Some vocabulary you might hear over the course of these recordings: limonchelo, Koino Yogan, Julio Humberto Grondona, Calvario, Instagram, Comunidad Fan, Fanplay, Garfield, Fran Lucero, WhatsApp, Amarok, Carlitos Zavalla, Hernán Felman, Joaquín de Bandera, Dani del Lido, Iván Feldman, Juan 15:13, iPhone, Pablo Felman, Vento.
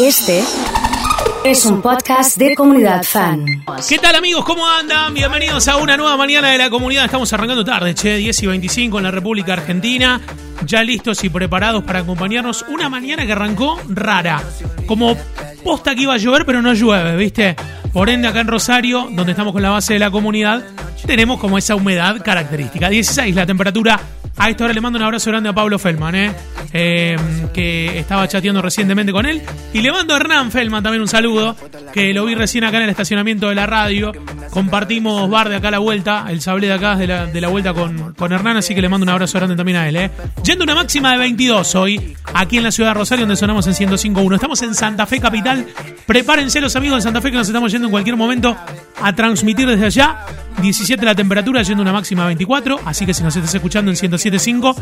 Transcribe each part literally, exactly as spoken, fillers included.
Este es un podcast de Comunidad Fan. ¿Qué tal, amigos? ¿Cómo andan? Bienvenidos a una nueva mañana de la comunidad. Estamos arrancando tarde, che, diez y veinticinco en la República Argentina. Ya listos y preparados para acompañarnos. Una mañana que arrancó rara. Como posta que iba a llover, pero no llueve, ¿viste? Por ende, acá en Rosario, donde estamos con la base de la comunidad, tenemos como esa humedad característica. dieciséis la temperatura. A esta hora le mando un abrazo grande a Pablo Felman, ¿eh? Eh, que estaba chateando recientemente con él. Y le mando a Hernán Felman también un saludo, que lo vi recién acá en el estacionamiento de la radio. Compartimos bar de acá a la vuelta, el sablé de acá de la, de la vuelta con, con Hernán, así que le mando un abrazo grande también a él. ¿eh? Yendo una máxima de veintidós hoy, aquí en la ciudad de Rosario, donde sonamos en ciento cinco punto uno. Estamos en Santa Fe Capital. Prepárense los amigos de Santa Fe, que nos estamos yendo en cualquier momento a transmitir desde allá. diecisiete la temperatura, yendo una máxima de veinticuatro, así que si nos estás escuchando en ciento siete punto cinco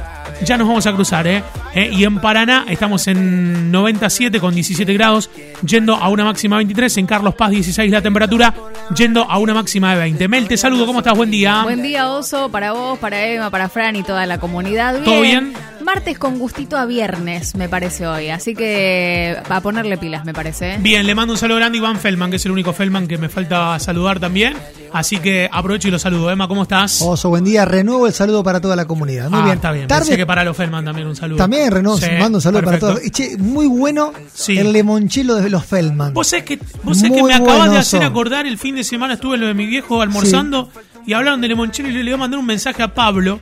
ya nos vamos a cruzar, ¿eh? ¿eh? Y en Paraná estamos en noventa y siete con diecisiete grados, yendo a una máxima de veintitrés. En Carlos Paz dieciséis la temperatura, yendo a una máxima de veinte. Mel, te saludo, ¿cómo estás? Buen día. Buen día, Oso, para vos, para Emma, para Fran y toda la comunidad. Bien. ¿Todo bien? Martes con gustito a viernes, me parece hoy, así que a ponerle pilas, me parece. Bien, le mando un saludo grande a Iván Feldman, que es el único Feldman que me falta saludar también. Así que aprovecho y los saludo. Emma, ¿cómo estás? Oso, buen día. Renuevo el saludo para toda la comunidad. Muy ah, bien. Está bien. Tarde... Pensé que para los Feldman también un saludo. También renuevo, sí, mando un saludo perfecto. Para todos. Che, muy bueno sí. El limonchelo de los Feldman. Vos sabés que, vos sabés que me acabas bueno de hacer son. acordar, el fin de semana estuve en lo de mi viejo almorzando sí. y hablaron de limonchelo y le iba a mandar un mensaje a Pablo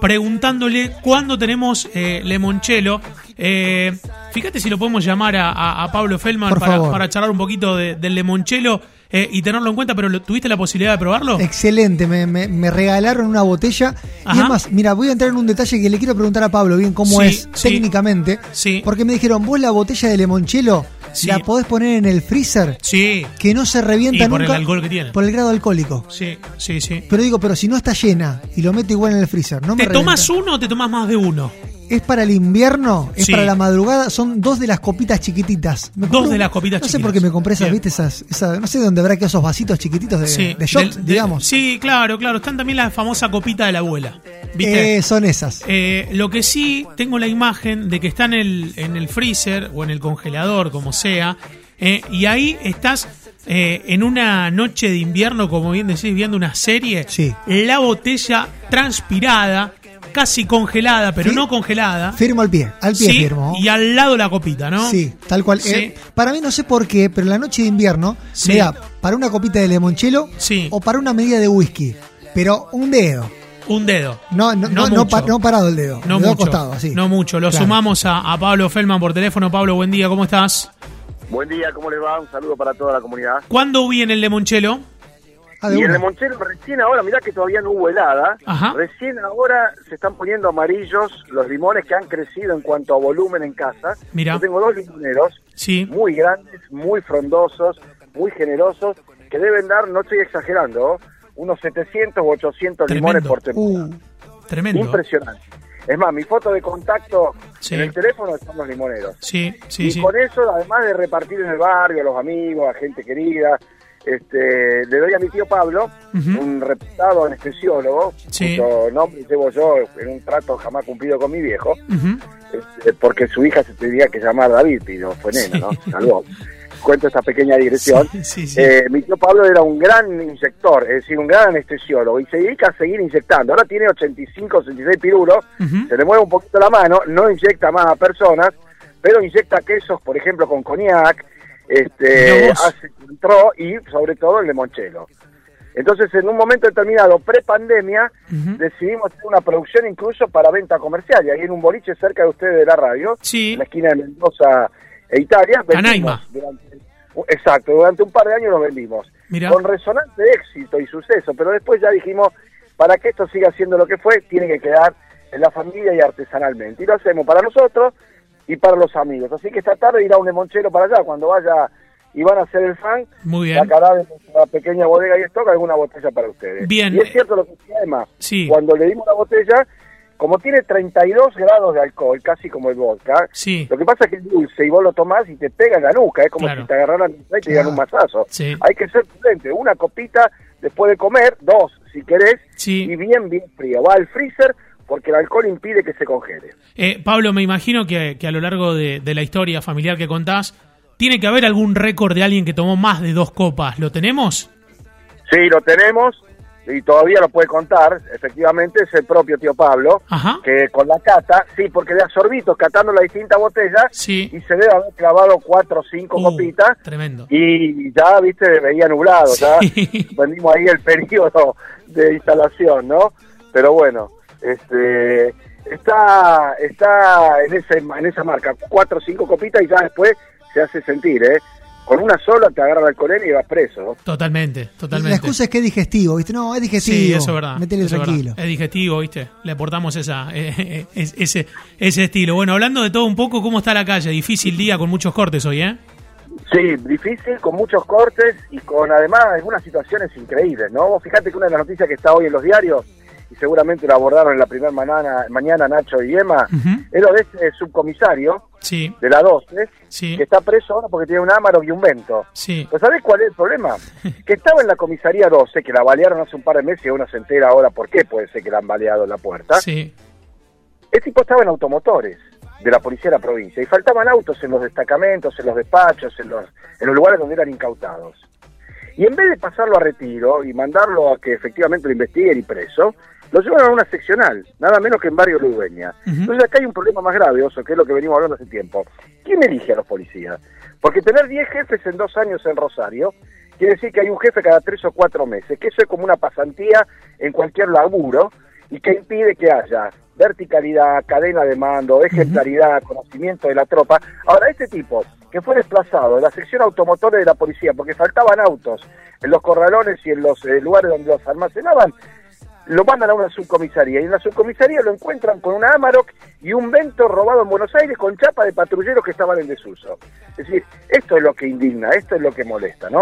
preguntándole cuándo tenemos eh, limonchelo. Eh, fíjate si lo podemos llamar a, a, a Pablo Felman para, para charlar un poquito de, del limonchelo. Eh, y tenerlo en cuenta, pero ¿tuviste la posibilidad de probarlo? Excelente, me, me, me regalaron una botella. Ajá. Y además, mira, voy a entrar en un detalle que le quiero preguntar a Pablo bien cómo sí, es sí, técnicamente. Sí. Porque me dijeron, vos la botella de limonchelo sí. la podés poner en el freezer. Sí. Que no se revienta y por nunca. Por el alcohol que tiene. Por el grado alcohólico. Sí, sí, sí. Pero digo, pero si no está llena y lo meto igual en el freezer, no me revienta. ¿Te tomás uno o te tomás más de uno? Es para el invierno, es sí. para la madrugada. Son dos de las copitas chiquititas. Me dos de las copitas no chiquititas. No sé por qué me compré esas, bien. viste, esas, esas. No sé dónde habrá que esos vasitos chiquititos de, sí, de shot, del, digamos. De, sí, claro, claro. Están también la famosa copita de la abuela. ¿Viste? Eh, son esas. Eh, lo que sí, tengo la imagen de que está en el, en el freezer o en el congelador, como sea. Eh, y ahí estás eh, en una noche de invierno, como bien decís, viendo una serie. Sí. La botella transpirada. Casi congelada, pero sí. no congelada. Firmo al pie, al pie sí, firmo. Y al lado la copita, ¿no? Sí, tal cual. Sí. Eh, para mí no sé por qué, pero la noche de invierno sí. me da para una copita de limonchelo sí. o para una medida de whisky. Pero un dedo. Un dedo. No, no, no, no, no, pa, no parado el dedo. No el dedo mucho. Costado, así. No mucho. Lo claro. sumamos a, a Pablo Felman por teléfono. Pablo, buen día, ¿cómo estás? Buen día, ¿cómo les va? Un saludo para toda la comunidad. ¿Cuándo viene el limonchelo? Y el limonchelo recién ahora, mirá que todavía no hubo helada, ajá. recién ahora se están poniendo amarillos los limones que han crecido en cuanto a volumen en casa. Mirá. Yo tengo dos limoneros sí. muy grandes, muy frondosos, muy generosos, que deben dar, no estoy exagerando, unos setecientos u ochocientos tremendo. Limones por temporada. Uh, tremendo. Impresionante. Es más, mi foto de contacto sí. en el teléfono son los limoneros. Sí, sí, y sí. con eso, además de repartir en el barrio, a los amigos, a gente querida... Este, le doy a mi tío Pablo, uh-huh. un reputado anestesiólogo, sí. cuyo nombre llevo yo en un trato jamás cumplido con mi viejo, uh-huh. este, porque su hija se tenía que llamar David, y no fue nena, sí. ¿no? Salvo. Cuento esta pequeña digresión. Sí, sí, sí. Eh, mi tío Pablo era un gran inyector, es decir, un gran anestesiólogo, y se dedica a seguir inyectando. Ahora tiene ochenta y cinco, ochenta y seis pirulos, uh-huh. se le mueve un poquito la mano, no inyecta más a personas, pero inyecta quesos, por ejemplo, con cognac. Este, hace, entró y sobre todo el limonchelo. Entonces en un momento determinado pre-pandemia uh-huh. decidimos hacer una producción incluso para venta comercial. Y ahí en un boliche cerca de ustedes de la radio sí. en la esquina de Mendoza e Italia vendimos durante, exacto, durante un par de años los vendimos. Mirá. Con resonante éxito y suceso. Pero después ya dijimos, para que esto siga siendo lo que fue, tiene que quedar en la familia y artesanalmente. Y lo hacemos para nosotros y para los amigos. Así que esta tarde irá un limonchelo para allá. Cuando vaya Iván a hacer el fan, sacará de nuestra pequeña bodega y stock alguna botella para ustedes. Bien. Y es cierto lo que decía Emma. Sí. Cuando le dimos la botella, como tiene treinta y dos grados de alcohol, casi como el vodka, sí. lo que pasa es que es dulce y vos lo tomás y te pega en la nuca. Es como claro. si te agarraran y te dieran claro. un mazazo. Sí. Hay que ser prudente. Una copita después de comer, dos si querés, sí. y bien, bien fría. Va al freezer, porque el alcohol impide que se congele. Eh, Pablo, me imagino que, que a lo largo de, de la historia familiar que contás, tiene que haber algún récord de alguien que tomó más de dos copas. ¿Lo tenemos? Sí, lo tenemos y todavía lo puede contar. Efectivamente, es el propio tío Pablo. Ajá. Que con la cata, sí, porque de a sorbitos, catando las distintas botellas, sí. Y se debe haber clavado cuatro o cinco uh, copitas. Tremendo. Y ya, viste, veía nublado, sí. Ya vendimos ahí el periodo de instalación, ¿no? Pero bueno, este... Está está en ese, en esa marca, cuatro o cinco copitas y ya después se hace sentir, ¿eh? Con una sola te agarra el alcohol y vas preso. Totalmente, totalmente. La excusa es que es digestivo, ¿viste? No, es digestivo. Sí, eso es verdad. Métele tranquilo. Verdad. Es digestivo, ¿viste? Le aportamos esa eh, es, ese ese estilo. Bueno, hablando de todo un poco, ¿cómo está la calle? Difícil día con muchos cortes hoy, ¿eh? Sí, difícil, con muchos cortes y con además algunas situaciones increíbles, ¿no? Vos fijate que una de las noticias que está hoy en los diarios, y seguramente lo abordaron en la primera mañana, mañana Nacho y Emma, uh-huh. Es lo de este subcomisario, sí. De la doce, sí. Que está preso ahora porque tiene un Amarok y un Vento. Sí. ¿Pues sabés cuál es el problema? Que estaba en la comisaría doce, que la balearon hace un par de meses y uno se entera ahora por qué puede ser que la han baleado en la puerta. Sí. Este tipo estaba en automotores de la policía de la provincia y faltaban autos en los destacamentos, en los despachos, en los, en los lugares donde eran incautados. Y en vez de pasarlo a retiro y mandarlo a que efectivamente lo investiguen y preso, lo llevaron a una seccional, nada menos que en Barrio Ludueña. Uh-huh. Entonces acá hay un problema más grave, Oso, que es lo que venimos hablando hace tiempo. ¿Quién elige a los policías? Porque tener diez jefes en dos años en Rosario quiere decir que hay un jefe cada tres o cuatro meses, que eso es como una pasantía en cualquier laburo y que impide que haya verticalidad, cadena de mando, ejemplaridad, uh-huh. Conocimiento de la tropa. Ahora, este tipo que fue desplazado de la sección automotores de la policía porque faltaban autos en los corralones y en los eh, lugares donde los almacenaban, lo mandan a una subcomisaría, y en la subcomisaría lo encuentran con una Amarok y un Vento robado en Buenos Aires con chapa de patrulleros que estaban en desuso. Es decir, esto es lo que indigna, esto es lo que molesta, ¿no?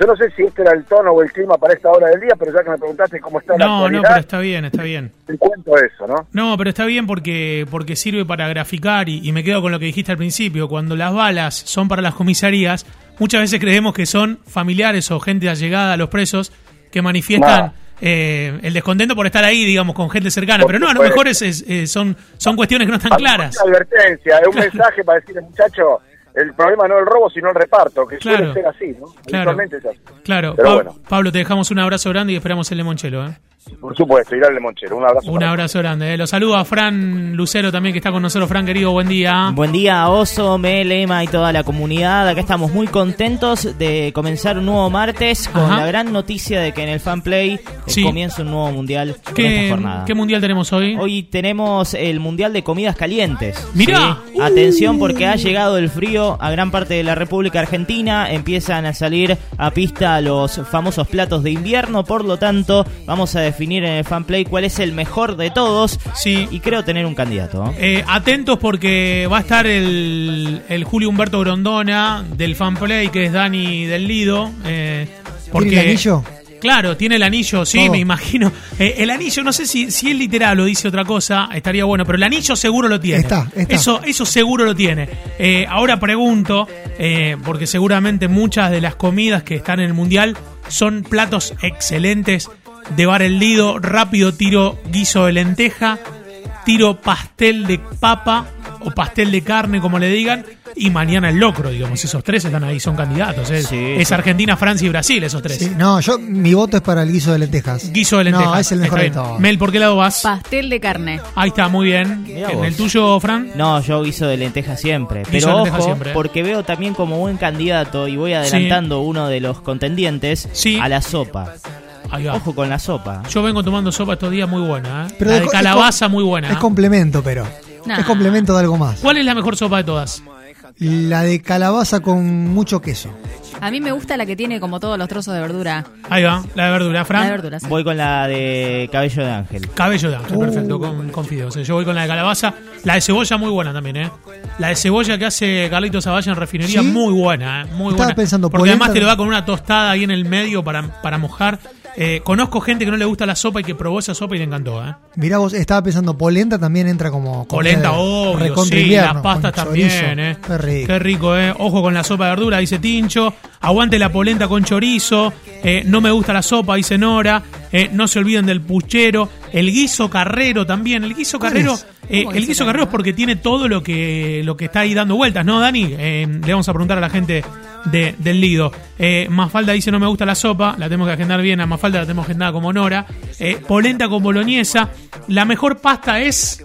Yo no sé si este era el tono o el clima para esta hora del día, pero ya que me preguntaste cómo está no, la actualidad... No, no, pero está bien, está bien. Te cuento eso, ¿no? No, pero está bien porque porque sirve para graficar, y, y me quedo con lo que dijiste al principio. Cuando las balas son para las comisarías, muchas veces creemos que son familiares o gente allegada a los presos que manifiestan... Nah. Eh, el descontento por estar ahí, digamos, con gente cercana, porque pero no, a lo mejor es, es, es, son, son cuestiones que no están claras. Es una advertencia, es un claro. Mensaje para decirle, muchacho, el problema no es el robo, sino el reparto, que claro. Suele ser así, ¿no? Claro, es así. Claro. Pa- bueno. Pablo, te dejamos un abrazo grande y esperamos el limonchelo, ¿eh? Por supuesto, ir al limonchelo, un abrazo. Un abrazo grande, eh. Los saludo a Fran Lucero también, que está con nosotros. Fran, querido, buen día. Buen día, Oso, Mel, Emma y toda la comunidad. Acá estamos muy contentos de comenzar un nuevo martes con Ajá. La gran noticia de que en el Fanplay eh, sí. comienza un nuevo mundial en esta jornada. ¿Qué mundial tenemos hoy? Hoy tenemos el mundial de comidas calientes. Mirá. ¿Sí? Uh. Atención, porque ha llegado el frío a gran parte de la República Argentina. Empiezan a salir a pista los famosos platos de invierno. Por lo tanto, vamos a definir en el Fanplay cuál es el mejor de todos, sí. Y creo tener un candidato, ¿no? eh, Atentos porque va a estar el, el Julio Humberto Grondona del Fanplay, que es Dani del Lido, eh, porque, ¿tiene el anillo? Claro, tiene el anillo, sí, todo. Me imagino eh, el anillo, no sé si, si es literal o dice otra cosa, estaría bueno, pero el anillo seguro lo tiene, está, está. Eso, eso seguro lo tiene. eh, Ahora pregunto, eh, porque seguramente muchas de las comidas que están en el mundial son platos excelentes de Bar El Lido. Rápido tiro guiso de lenteja, tiro pastel de papa o pastel de carne, como le digan, y mañana el locro, digamos. Esos tres están ahí, son candidatos. Es, sí, es Argentina, Francia y Brasil, esos tres. Sí, no, yo, mi voto es para el guiso de lentejas. Guiso de lentejas. No, es el mejor de todos. Mel, ¿por qué lado vas? Pastel de carne. Ahí está, muy bien. ¿En el tuyo, Fran? No, yo guiso de lentejas siempre. Guiso Pero lenteja ojo, siempre. Porque veo también como buen candidato, y voy adelantando sí. uno de los contendientes, sí. a la sopa. Ojo con la sopa. Yo vengo tomando sopa estos días, muy buena, ¿eh? Pero la de co- calabaza, com- muy buena, ¿eh? Es complemento, pero nah. Es complemento de algo más. ¿Cuál es la mejor sopa de todas? La de calabaza con mucho queso. A mí me gusta la que tiene como todos los trozos de verdura. Ahí va, la de verdura, Fran. La de verdura, sí. Voy con la de cabello de ángel. Cabello de ángel, uh. perfecto, con, con fideos. Yo voy con la de calabaza. La de cebolla muy buena también, ¿eh? La de cebolla que hace Carlitos Zavalla en refinería, ¿sí? Muy buena, ¿eh? Muy Estaba buena. Pensando, porque además te lo da con una tostada ahí en el medio para, para mojar. Eh, conozco gente que no le gusta la sopa y que probó esa sopa y le encantó, ¿eh? Mirá vos, estaba pensando, polenta también entra como... Polenta, obvio, sí, las pastas también, chorizo, ¿eh? Qué rico. Qué rico, ¿eh? Ojo con la sopa de verdura, dice Tincho. Aguante la polenta con chorizo. Eh, no me gusta la sopa, dice Nora. Eh, no se olviden del puchero. El guiso carrero también. El guiso carrero es? Eh, el guiso carrero es porque tiene todo lo que, lo que está ahí dando vueltas, ¿no, Dani? Eh, le vamos a preguntar a la gente de, del Lido. Eh, Mafalda dice, no me gusta la sopa, la tenemos que agendar bien. A Mafalda la tenemos agendada como Nora. Eh, polenta con boloñesa. La mejor pasta es...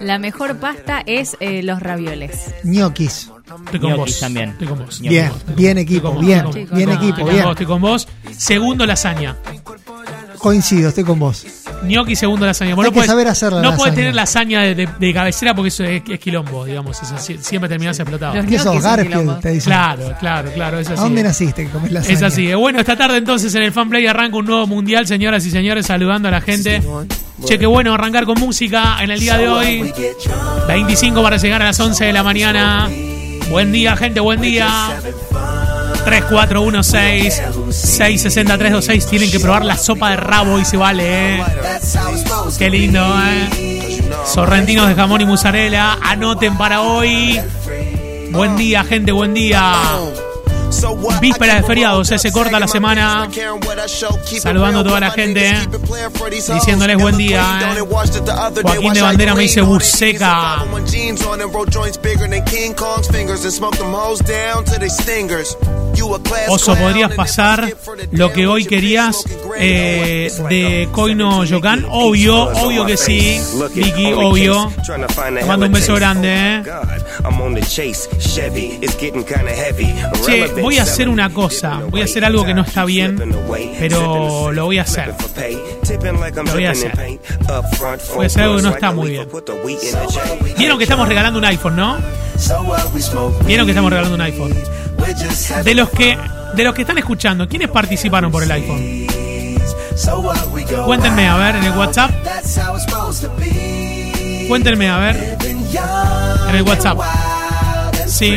La mejor pasta es eh, los ravioles. Ñoquis. Estoy con vos. También. Estoy con vos. Bien, bien equipo, bien. Bien equipo, bien. Estoy con vos. Segundo, lasaña. Coincido, estoy con vos. Gnocchi, segundo lasaña. Bueno, hay no que podés, saber hacerla. No puedes tener lasaña de, de, de cabecera porque eso es, es quilombo, digamos. Eso, siempre terminás explotado. ¿Qué sos, Garfield? Te dicen. Claro, claro, claro. Es así. ¿A dónde naciste que comés lasaña? Es así. Bueno, esta tarde entonces en el Fanplay arranca un nuevo mundial, señoras y señores, saludando a la gente. Che, qué bueno arrancar con música en el día de hoy. veinticinco para llegar a las once de la mañana. Buen día, gente, buen día. tres cuatro uno seis seis seis cero tres dos seis. Tienen que probar la sopa de rabo y se vale, ¿eh? Qué lindo, ¿eh? Sorrentinos de jamón y mozzarella. Anoten para hoy. Buen día, gente, buen día. Víspera de feriados, ¿eh? Se corta la semana. Saludando a toda la gente, ¿eh? Diciéndoles buen día, ¿eh? Joaquín de Bandera me dice buceca. Oso, ¿podrías pasar lo que hoy querías eh, de Koino Yogan? Obvio, obvio que sí, Vicky, obvio. Te mando un beso grande, ¿eh? Che, voy a hacer una cosa, voy a hacer algo que no está bien, pero lo voy a hacer. Lo voy a hacer. Voy a hacer algo que no está muy bien. Vieron que estamos regalando un iPhone, ¿no? Vieron que estamos regalando un iPhone. De los que de los que están escuchando, ¿quiénes participaron por el iPhone? Cuéntenme, a ver, en el WhatsApp. Cuéntenme, a ver. En el WhatsApp. Sí.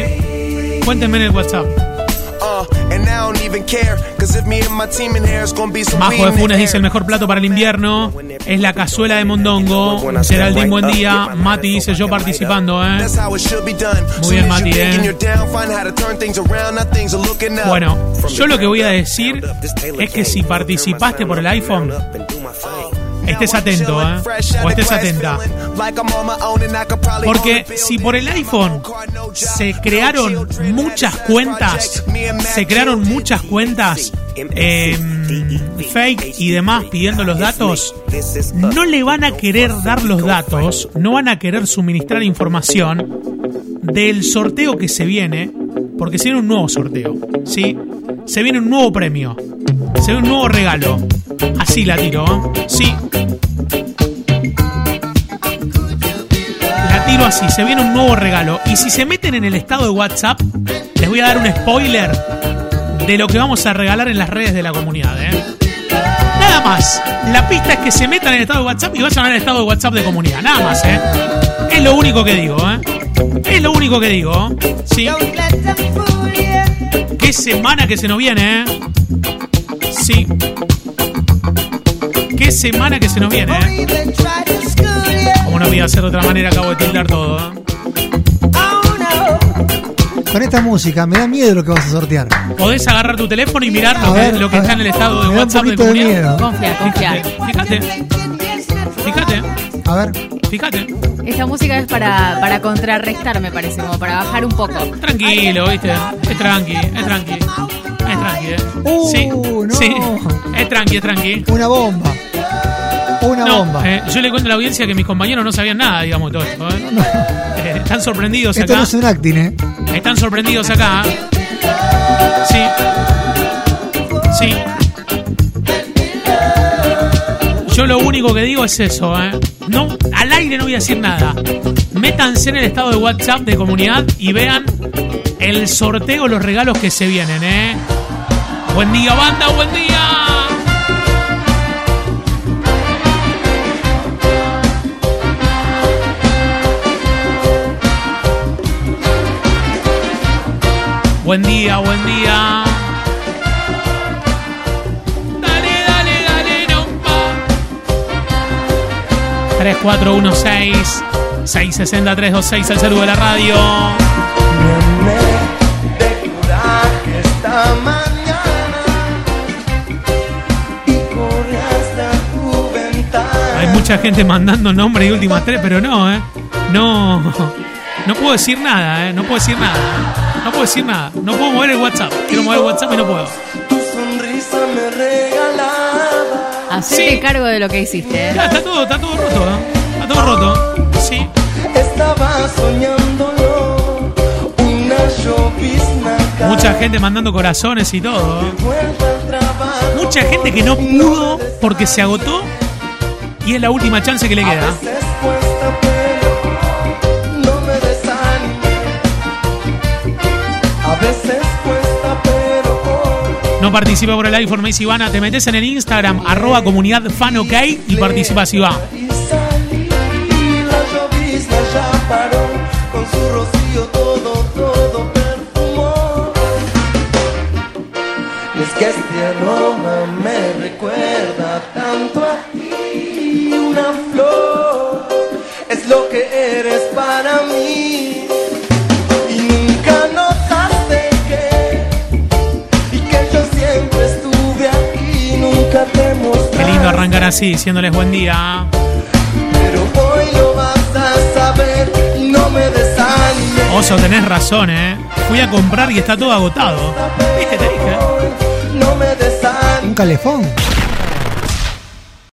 Cuéntenme en el WhatsApp. Majo de Funes dice, el mejor plato para el invierno es la cazuela de mondongo. Geraldine, buen día. Mati dice, yo participando, ¿eh? Muy bien, Mati, ¿eh? Bueno, yo lo que voy a decir es que si participaste por el iPhone, estés atento, ¿eh? O estés atenta. Porque si por el iPhone se crearon muchas cuentas, se crearon muchas cuentas eh, fake y demás pidiendo los datos, no le van a querer dar los datos, no van a querer suministrar información del sorteo que se viene, porque se viene un nuevo sorteo, ¿sí? Se viene un nuevo premio, se viene un nuevo regalo. Así la tiro, ¿eh? Sí. La tiro así, se viene un nuevo regalo. Y si se meten en el estado de WhatsApp, les voy a dar un spoiler de lo que vamos a regalar en las redes de la comunidad, ¿eh? Nada más. La pista es que se metan en el estado de WhatsApp y vayan al estado de WhatsApp de comunidad. Nada más, ¿eh? Es lo único que digo, ¿eh? Es lo único que digo. Sí. Qué semana que se nos viene, ¿eh? Sí. Qué semana que se nos viene, ¿eh? Como no voy a hacer de otra manera, acabo de tildar todo, ¿eh? Con esta música me da miedo lo que vas a sortear. Podés agarrar tu teléfono y mirar lo, ver, que, lo que está en el estado de me WhatsApp del comunidad. Confía, confía. Fíjate, fíjate. A ver. Fíjate. Esta música es para, para contrarrestar, me parece, como para bajar un poco. Tranquilo, ¿viste? Es tranqui, es tranqui. Es tranqui, ¿eh? Uh, sí, no. Sí. Es tranqui, es tranqui. Una bomba. Una no, bomba. Eh, yo le cuento a la audiencia que mis compañeros no sabían nada, digamos, todo esto, ¿eh? No. Eh, están sorprendidos esto acá. Esto no es un acting, ¿eh? Están sorprendidos acá. Sí. Sí. Yo lo único que digo es eso, ¿eh? No, al aire no voy a decir nada. Métanse en el estado de WhatsApp de comunidad y vean el sorteo, los regalos que se vienen, ¿eh? Buen día, banda, buen día. Buen día, buen día. Dale, dale, dale, no pa. tres cuatro uno seis seis seis cero tres dos seis al saludo de la radio. De coraje esta mañana y corre hasta tu ventana. Hay mucha gente mandando nombre y últimas tres, pero no, ¿eh? No, no puedo decir nada, ¿eh? No puedo decir nada. No puedo decir nada. No puedo mover el WhatsApp. Quiero mover el WhatsApp y no puedo. Tu sonrisa me regalaba. Hacete sí. cargo de lo que hiciste. ¿Eh? Ya, está todo, está todo roto, ¿no? Está todo roto. Sí. Estaba soñándolo, una llovizna. Mucha gente mandando corazones y todo. Mucha gente que no pudo porque se agotó y es la última chance que le queda. No participa por el iPhone, me dice Ivana. Te metes en el Instagram, arroba comunidad fan, ok, y participas, Iván. Que este aroma me recuerda tanto a ti. Una flor es lo que eres para mí. Y nunca notaste que, y que yo siempre estuve aquí. Nunca te mostré. Qué lindo arrancar así, diciéndoles buen día. Pero hoy lo vas a saber y no me desanimes. Oso, tenés razón, eh. Fui a comprar y está todo agotado. ¿Viste? Te dije. No me desan. Un calefón.